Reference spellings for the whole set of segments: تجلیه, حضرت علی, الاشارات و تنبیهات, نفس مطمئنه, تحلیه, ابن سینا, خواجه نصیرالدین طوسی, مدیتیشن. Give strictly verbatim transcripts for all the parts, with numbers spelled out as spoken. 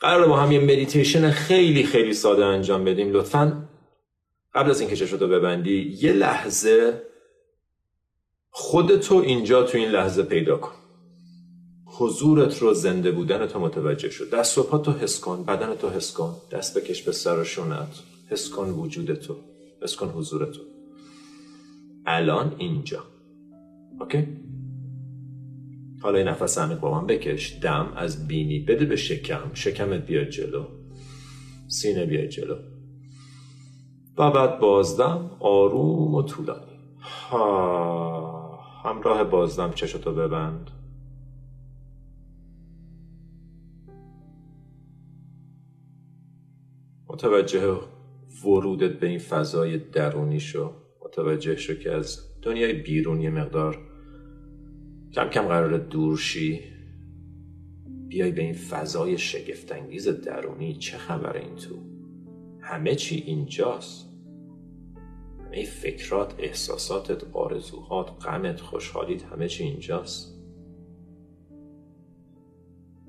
قراره با هم یه مدیتیشن خیلی خیلی ساده انجام بدیم. لطفاً قبل از اینکه چشتو ببندی یه لحظه خودتو اینجا تو این لحظه پیدا کن، حضورت رو، زنده بودنتو متوجه شد. دست و پاتو حس کن، بدنتو حس کن، دست بکش به سر و شونت، حس کن وجودتو، حس کن حضورتو الان اینجا. اوکی؟ حالا این نفس عمیق با من بکش، دم از بینی بده به شکم، شکمت بیاد جلو، سینه بیاد جلو و بعد بازدم آروم و طولانی. ها. همراه بازدم چشتو ببند. متوجه ورودت به این فضای درونی شو. متوجه شو که از دنیای بیرون یه مقدار کم کم قراره دور شی، بیای به این فضای شگفت‌انگیز درونی. چه خبره این تو؟ همه چی اینجاست. همه فکرات، احساساتت، آرزوهات، غمت، خوشحالیت، همه چی اینجاست.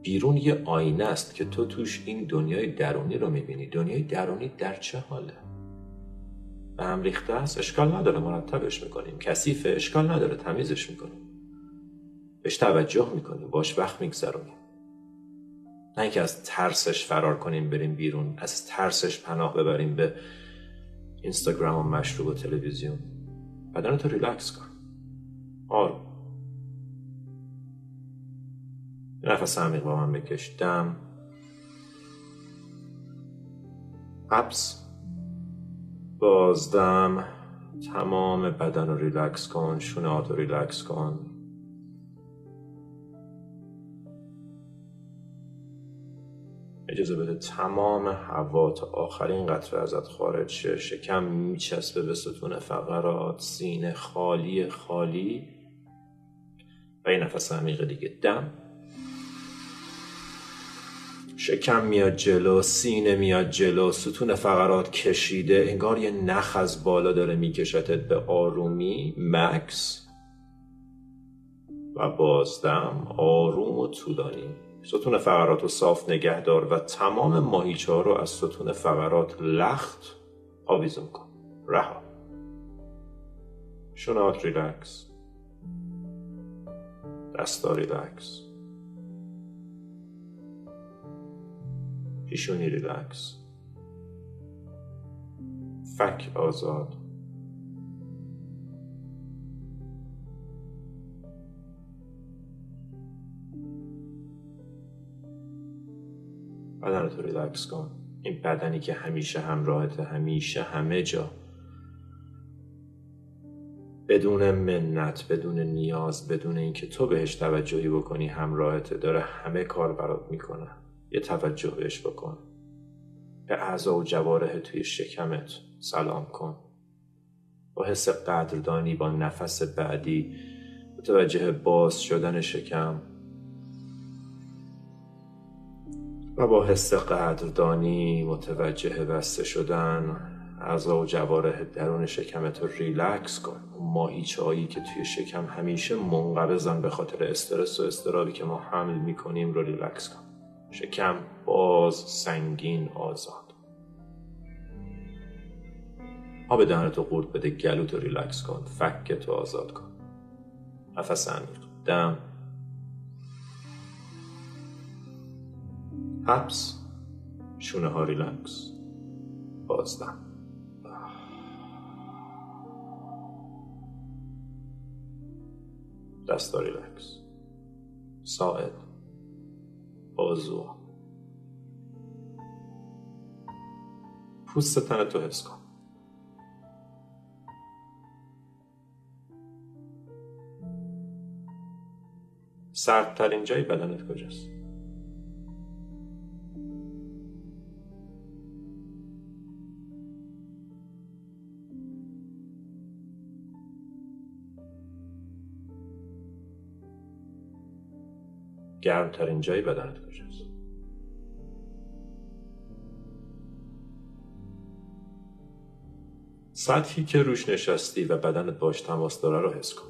بیرون یه آینه است که تو توش این دنیای درونی رو میبینی. دنیای درونی در چه حاله؟ به هم ریخته است؟ اشکال نداره، مرتبش میکنیم. کثیفه؟ اشکال نداره، تمیزش میکنیم. بهش توجه میکنیم، باش وقت میگذرونیم. نه اینکه از ترسش فرار کنیم بریم بیرون، از ترسش پناه ببریم به اینستاگرام و مشروب و تلویزیون. بدنت رو ریلکس کن، آروم. نفس عمیق با من بکش، دم، حبس، بازدم. تمام بدن رو ریلکس کن، شونه‌هات رو ریلکس کن. اجازه بده تمام هوا تا آخرین قطره ازت خارج شه. شکم میچسبه به ستون فقرات، سینه خالی خالی. و یه نفس عمیق دیگه، دم. شکم میاد جلو، سینه میاد جلو، ستون فقرات کشیده، انگار یه نخ از بالا داره میکشتت به آرومی. مکس و بازدم آروم و طولانی. ستون فقرات رو صاف نگه دار و تمام ماهیچه ها رو از ستون فقرات لخت آویزون کن. رها. شونه‌هات ریلکس، دستا ریلکس، پیشونی ریلکس، فک آزاد. بدن تو ریلکس کن، این بدنی که همیشه همراهت، همیشه همه جا، بدون منت، بدون نیاز، بدون اینکه تو بهش توجهی بکنی همراهت، داره همه کار برات میکنه. یه توجه بهش بکن، به اعضا و جوارح توی شکمت سلام کن. با حس قدردانی با نفس بعدی متوجه باز شدن شکم و با حس قدردانی متوجه بسته شدن اعضا و جوارح درون شکمت رو ریلکس کن. اون ماهیچه‌هایی که توی شکم همیشه منقبضن به خاطر استرس و اضطرابی که ما حمل میکنیم رو ریلکس کن. شکم باز، سنگین، آزاد. آب دهنتو قورت بده، گلوتو ریلکس کن، فکتو آزاد کن. نفس عمیق، دم، حبس، شونه ها ریلکس، بازدم. دستا ریلکس، ساعد، بازو، پوست تنتو حفظ کن. سردترین جای بدنت کجاست؟ گرمترین جای بدنت کجاست؟ سطحی که روش نشستی و بدنت باش تماس داره رو حس کن.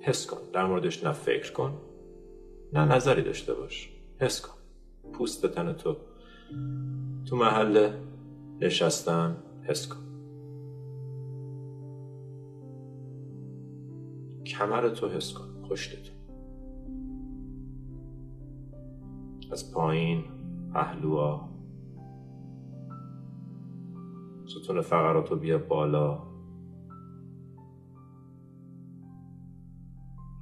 حس کن، در موردش نه فکر کن نه نظری داشته باش، حس کن. پوست تن تو تو محل نشستن حس کن. کمرتو حس کن، پشتتو، از پایین پهلوها، ستون فقراتو بیا بالا،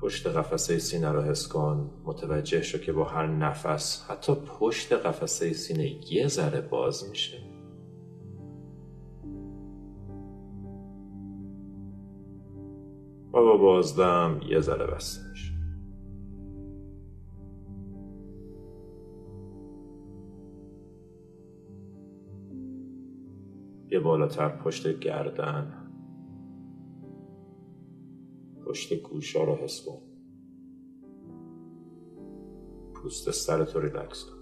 پشت قفسه سینه رو حس کن. متوجه شو که با هر نفس حتی پشت قفسه سینه یه ذره باز میشه. و با بازدم یه ذره بسته میشه. یه بالاتر پشت گردن، پشت گوشا رو حس کن. پوست سرت رو ریلکس کن.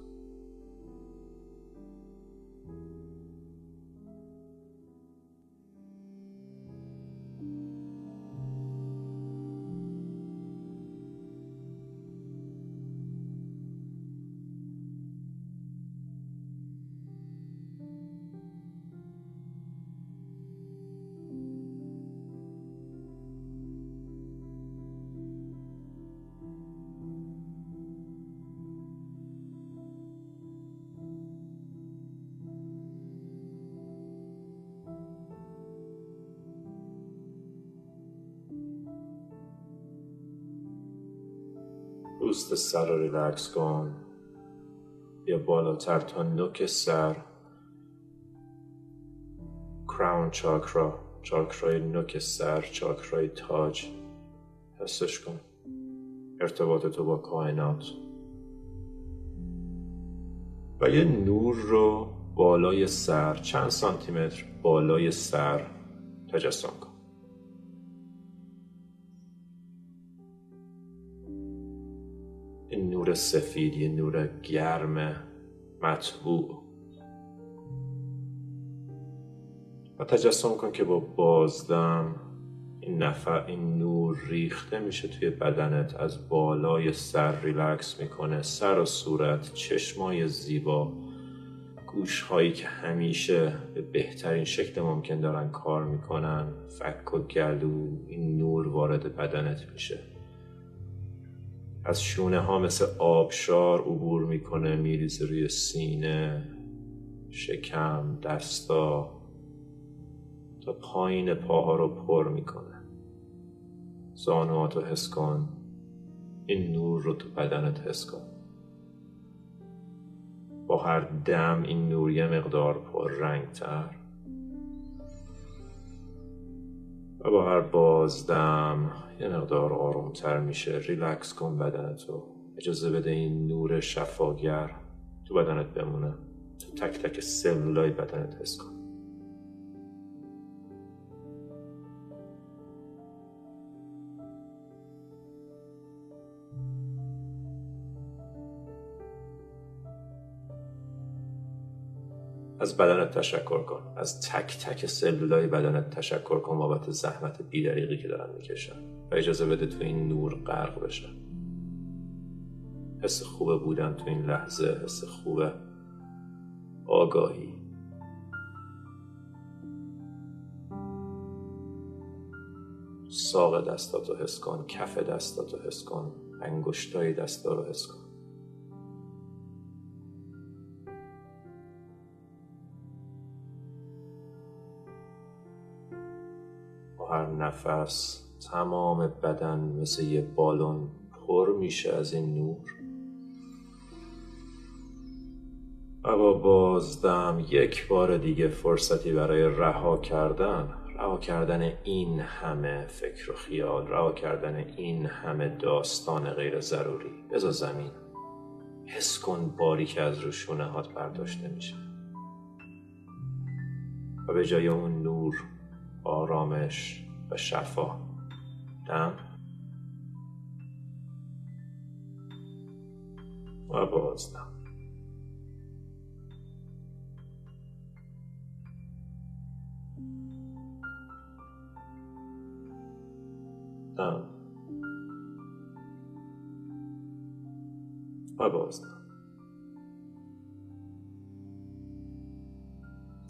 پوست سر رو ریلکس کن. بیا بالاتر تا نوک سر، کراون چاکرا، چاکرای نوک سر، چاکرای تاج حسش کن. ارتباط تو با کائنات. و یه نور رو بالای سر، چند سانتی متر بالای سر تجسم کن. نور سفید، یه نور گرم مطبوع. و تجسم کن که با بازدم این نفر این نور ریخته میشه توی بدنت، از بالای سر ریلکس میکنه. سر و صورت، چشمای زیبا، گوشهایی که همیشه به بهترین شکل ممکن دارن کار میکنن، فک و گلو، این نور وارد بدنت میشه. از شونه ها مثل آبشار عبور میکنه، میریزه روی سینه، شکم، دستا، تا پایین پاها رو پر میکنه. زانوات رو حس کن. این نور رو تو بدنت حس کن. با هر دم این نور یه مقدار پر رنگ تر و با هر بازدم یه مقدار آرومتر میشه. ریلکس کن بدنتو. اجازه بده این نور شفاگر تو بدنت بمونه. تو تک تک سلولای بدنت حس کن. از بدنت تشکر کن. از تک تک سلولای بدنت تشکر کن بابت زحمت بی‌دریغی که دارن میکشن و اجازه بده تو این نور غرق بشن. حس خوبه بودن تو این لحظه، حس خوبه آگاهی. ساق دستاتو حس کن، کف دستاتو حس کن، انگشتای دستا رو حس کن. هر نفس تمام بدن مثل یه بالون پر میشه از این نور. و با بازدم یک بار دیگه فرصتی برای رها کردن، رها کردن این همه فکر و خیال، رها کردن این همه داستان غیر ضروری. بذار زمین، حس کن باری که از رو شونه هات برداشته میشه و به جای اون نور، آرامش و شفا. دم و بازدم. دم و بازدم.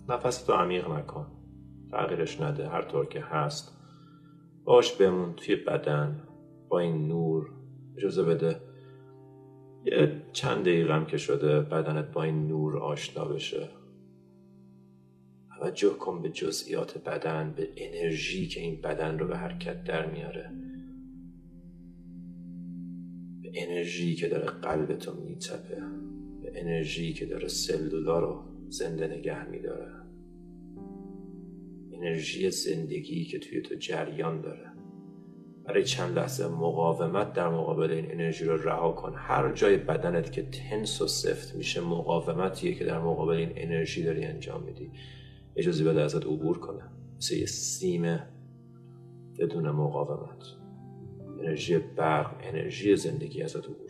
نفستو عمیق نکن، تغییرش نده، هر طور که هست باش بمون توی بدن با این نور. اجازه بده یه چند دقیقه هم که شده بدنت با این نور آشنا بشه. توجه کن به جزئیات بدن، به انرژی که این بدن رو به حرکت در میاره، به انرژی که داره قلبتو میتپه، به انرژی که داره سلولا رو زنده نگه میداره، انرژی زندگی که توی تو جریان داره. برای چند لحظه مقاومت در مقابل این انرژی رو رها کن. هر جای بدنت که تنس و سفت میشه مقاومتیه که در مقابل این انرژی داری انجام میدی. اجازه بده ازت عبور کنه، مثل یه سیمه بدون مقاومت. انرژی برق، انرژی زندگی ازت عبور کنه.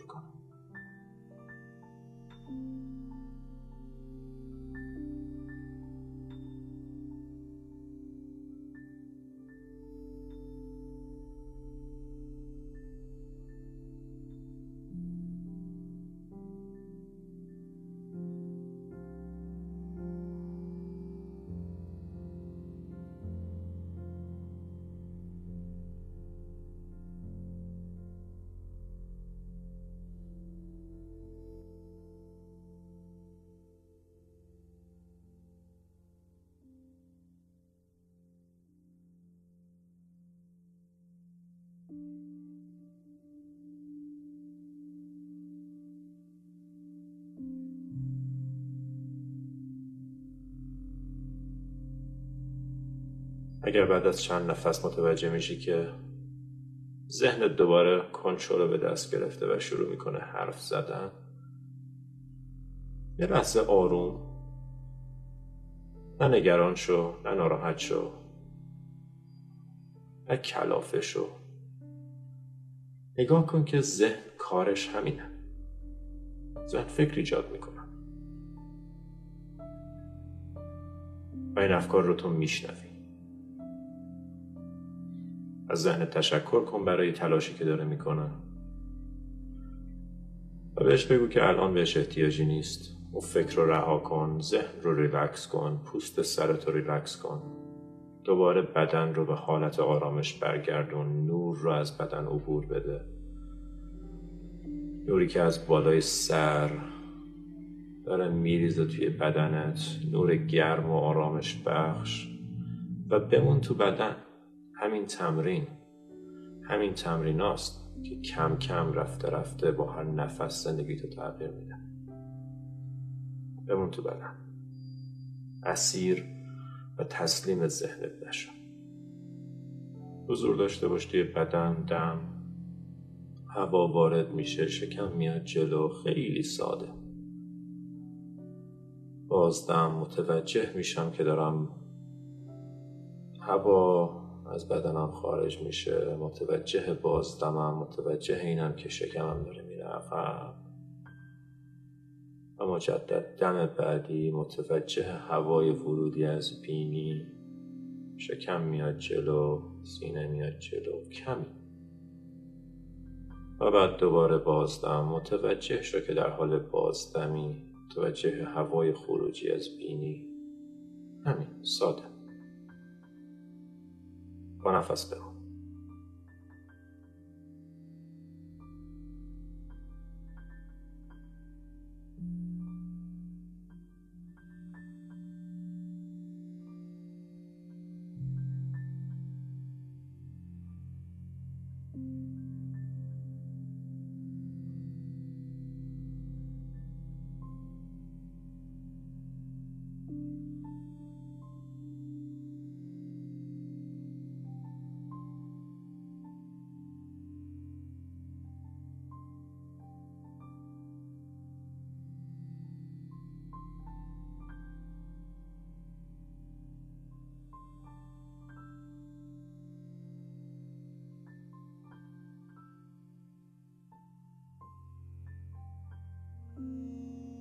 اگر بعد از چند نفس متوجه میشی که ذهنت دوباره کنترل رو به دست گرفته و شروع میکنه حرف زدن، یه لحظه آروم، نه نگران شو، نه ناراحت شو، نه کلافه شو. نگاه کن که ذهن کارش همینه، ذهن فکر ایجاد میکنه و این افکار رو تو میشنوی. از ذهن تشکر کن برای تلاشی که داره میکنه و بهش بگو که الان بهش احتیاجی نیست. اون فکر رو رها کن، ذهن رو ریلکس کن، پوست سرت رو ریلکس کن، دوباره بدن رو به حالت آرامش برگردون، نور رو از بدن عبور بده، نوری که از بالای سر داره میریزه توی بدنت، نور گرم و آرامش بخش، و بمون تو بدن. همین تمرین، همین تمرین هاست که کم کم رفته رفته با هر نفس زندگیتو تغییر میده. بمون تو بدن، اسیر و تسلیم ذهنت نشو. حضور داشته باش توی بدن. دم، هوا وارد میشه، شکم میاد جلو، خیلی ساده. بازدم، متوجه میشم که دارم هوا از بدنم خارج میشه. متوجه بازدمم، متوجه اینم که شکمم داره میره عقب. و مجدد دم بعدی، متوجه هوای ورودی از بینی، شکم میاد جلو، سینه میاد جلو کمی. و بعد دوباره بازدم، متوجه شو که در حال بازدمی، متوجه هوای خروجی از بینی. همین، ساده. با نفس بمون.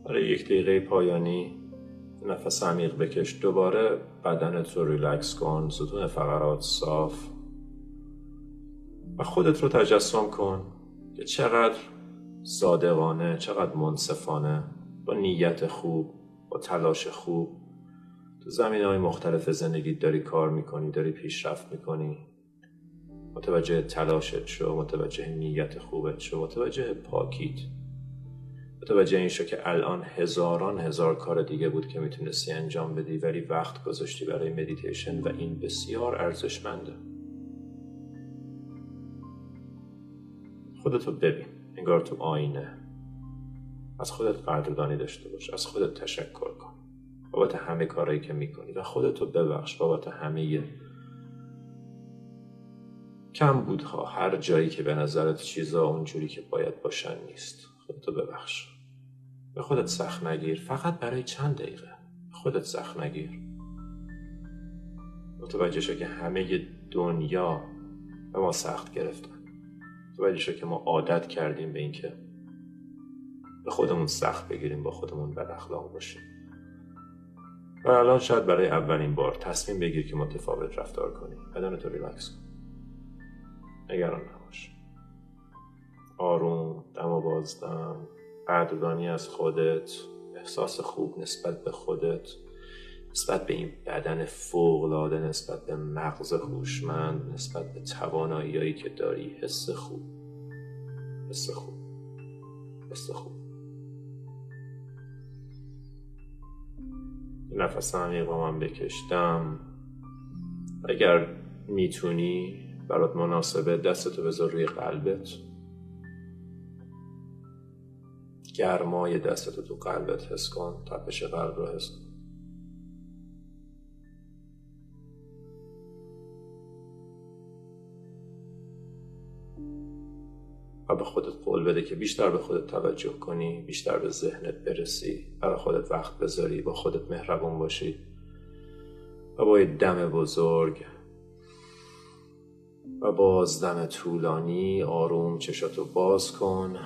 برای یک دقیقه پایانی نفس عمیق بکش، دوباره بدنت رو ریلکس کن، ستون فقرات صاف، و خودت رو تجسم کن که چقدر صادقانه، چقدر منصفانه، با نیت خوب، با تلاش خوب زمینه‌های مختلف زندگی داری کار میکنی، داری پیشرفت میکنی، متوجه تلاشت شو، متوجه نیت خوبت شو، متوجه پاکیت، متوجه این شو که الان هزاران هزار کار دیگه بود که میتونستی انجام بدی ولی وقت گذاشتی برای مدیتیشن و این بسیار ارزشمنده. خودتو ببین، انگار تو آینه، از خودت قدردانی داشته باش، از خودت تشکر کن بابت همه کارهایی که میکنی و خودتو ببخش بابت همه کم بودها. هر جایی که به نظرت چیزا اونجوری که باید باشن نیست، خودتو ببخش، به خودت سخت نگیر، فقط برای چند دقیقه خودت سخت نگیر. متوجه شو که همه دنیا به ما سخت گرفتن، متوجه شو که ما عادت کردیم به اینکه به خودمون سخت بگیریم، با خودمون بد اخلاق باشیم و الان شاید برای اولین بار تصمیم بگیر که متفاوت رفتار کنی. بدنتو ریلکس کن، نگران نباش، آروم دم باز دم، قدردانی از خودت، احساس خوب نسبت به خودت، نسبت به این بدن فوق‌العاده، نسبت به مغز هوشمند، نسبت به توانایی‌هایی که داری، حس خوب، حس خوب، حس خوب. نفس عمیق من بکشدم. اگر میتونی برات مناسبه دستتو بذار روی قلبت، گرمای دستتو تو قلبت حس کن، تپش قلب رو حس کن. و به خودت قول بده که بیشتر به خودت توجه کنی، بیشتر به ذهنت برسی، برای خودت وقت بذاری، با خودت مهربون باشی و با یه دم بزرگ و بازدم طولانی آروم چشاتو باز کن.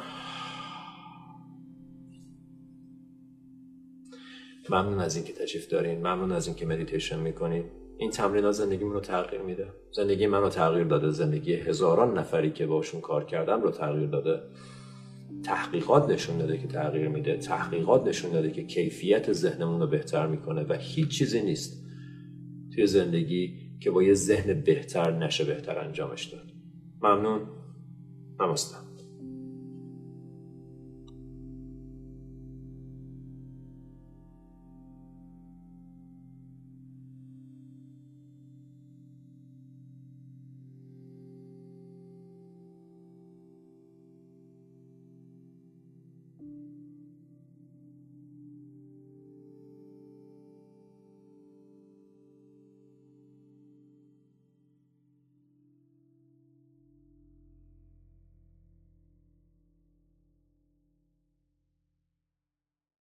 ممنون از این که تشریف دارین، ممنون از این که مدیتیشن میکنین. این تمرین ها زندگیمون رو تغییر میده، زندگی من رو تغییر داده، زندگی هزاران نفری که باشون کار کردم رو تغییر داده. تحقیقات نشون داده که تغییر میده، تحقیقات نشون داده که کیفیت ذهنمون رو بهتر میکنه و هیچ چیزی نیست توی زندگی که با یه ذهن بهتر نشه بهتر انجامش داد. ممنون، نمستم.